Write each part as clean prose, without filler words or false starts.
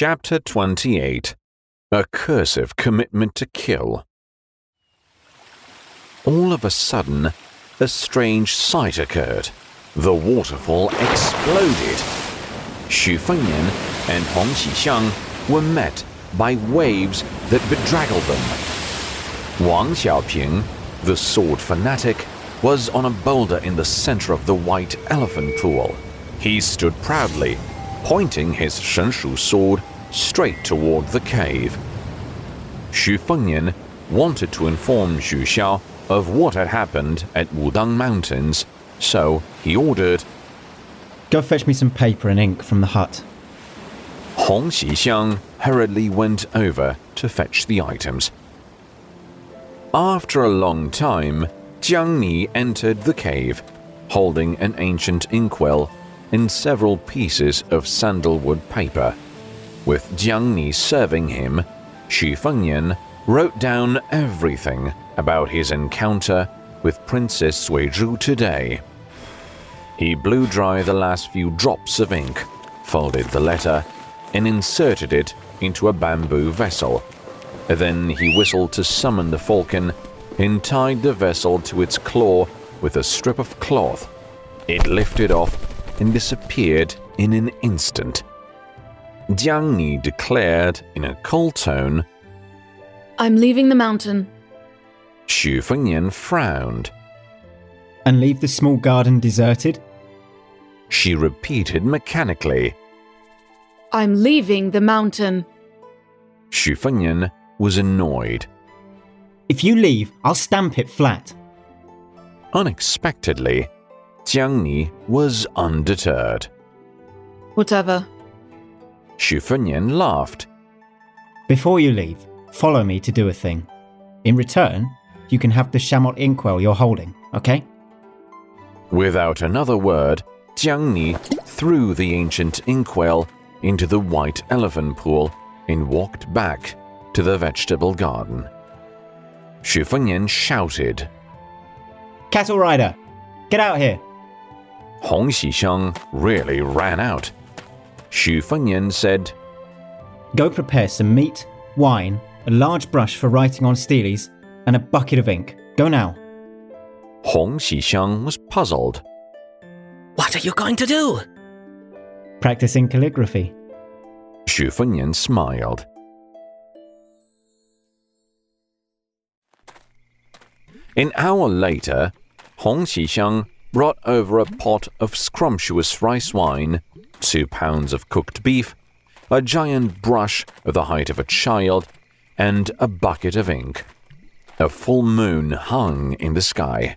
Chapter 28 A Cursive Commitment to Kill. All of a sudden, a strange sight occurred. The waterfall exploded. Xu Fengnian and Hong Xixiang were met by waves that bedraggled them. Wang Xiaoping, the sword fanatic, was on a boulder in the center of the White Elephant Pool. He stood proudly, pointing his Shenshu sword straight toward the cave. Xu Fengnian wanted to inform Xu Xiao of what had happened at Wudang Mountains, so he ordered, "Go fetch me some paper and ink from the hut." Hong Xixiang hurriedly went over to fetch the items. After a long time, Jiang Ni entered the cave, holding an ancient inkwell and several pieces of sandalwood paper. With Jiang Ni serving him, Xu Fengnian wrote down everything about his encounter with Princess Suizhu today. He blew dry the last few drops of ink, folded the letter, and inserted it into a bamboo vessel. Then he whistled to summon the falcon and tied the vessel to its claw with a strip of cloth. It lifted off and disappeared in an instant. Jiang Ni declared in a cold tone, "I'm leaving the mountain." Xu Fengnian frowned. "And leave the small garden deserted?" She repeated mechanically, "I'm leaving the mountain." Xu Fengnian was annoyed. "If you leave, I'll stamp it flat." Unexpectedly, Jiang Ni was undeterred. "Whatever." Xu Fengnian laughed. "Before you leave, follow me to do a thing. In return, you can have the Shamot inkwell you're holding, okay?" Without another word, Jiang Ni threw the ancient inkwell into the White Elephant Pool and walked back to the vegetable garden. Xu Fengnian shouted, "Cattle rider, get out here!" Hong Xixiang really ran out. Xu Fengnian said, "Go prepare some meat, wine, a large brush for writing on steles, and a bucket of ink. Go now." Hong Xixiang was puzzled. "What are you going to do?" "Practicing calligraphy." Xu Fengnian smiled. An hour later, Hong Xixiang brought over a pot of scrumptious rice wine, 2 pounds of cooked beef, a giant brush of the height of a child, and a bucket of ink. A full moon hung in the sky.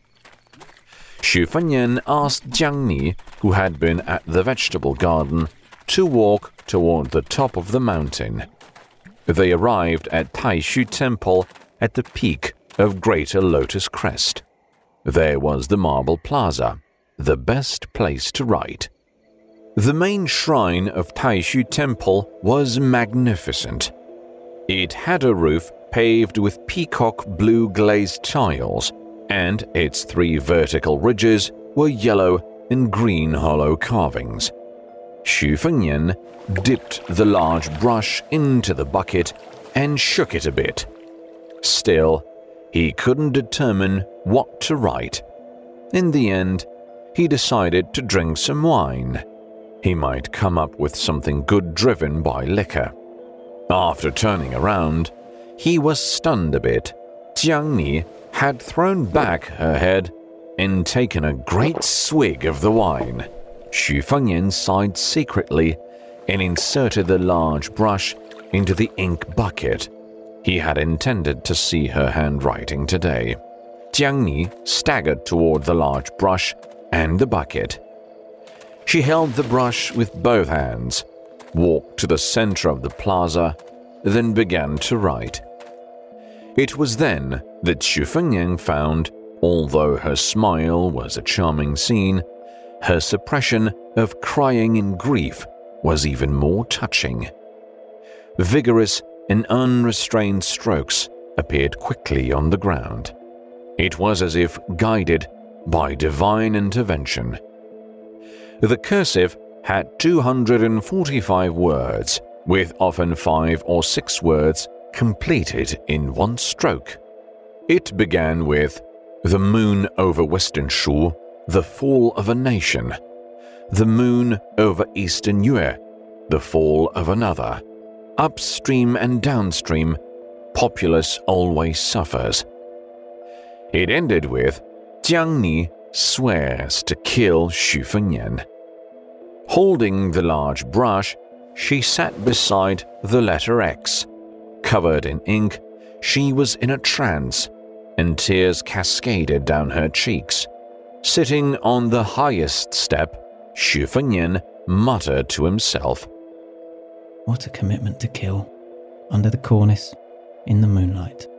Xu Fengnian asked Jiang Ni, who had been at the vegetable garden, to walk toward the top of the mountain. They arrived at Taixu Temple at the peak of Greater Lotus Crest. There was the Marble Plaza, the best place to write. The main shrine of Taixu Temple was magnificent. It had a roof paved with peacock blue glazed tiles, and its 3 vertical ridges were yellow and green hollow carvings. Xu Fengnian dipped the large brush into the bucket and shook it a bit. Still, he couldn't determine what to write. In the end, he decided to drink some wine. He might come up with something good driven by liquor. After turning around, he was stunned a bit. Jiang Ni had thrown back her head and taken a great swig of the wine. Xu Fengnian sighed secretly and inserted the large brush into the ink bucket. He had intended to see her handwriting today. Jiang Ni staggered toward the large brush and the bucket. She held the brush with both hands, walked to the center of the plaza, then began to write. It was then that Xu Fengnian found, although her smile was a charming scene, her suppression of crying in grief was even more touching. Vigorous and unrestrained strokes appeared quickly on the ground. It was as if guided by divine intervention. The cursive had 245 words, with often 5 or 6 words completed in one stroke. It began with "The moon over Western Shu, the fall of a nation. The moon over Eastern Yue, the fall of another. Upstream and downstream, populace always suffers." It ended with "Jiang Ni swears to kill Xu Fengnian." Holding the large brush, she sat beside the letter X. Covered in ink, she was in a trance, and tears cascaded down her cheeks. Sitting on the highest step, Xu Fengnian muttered to himself, "What a commitment to kill, under the cornice, in the moonlight."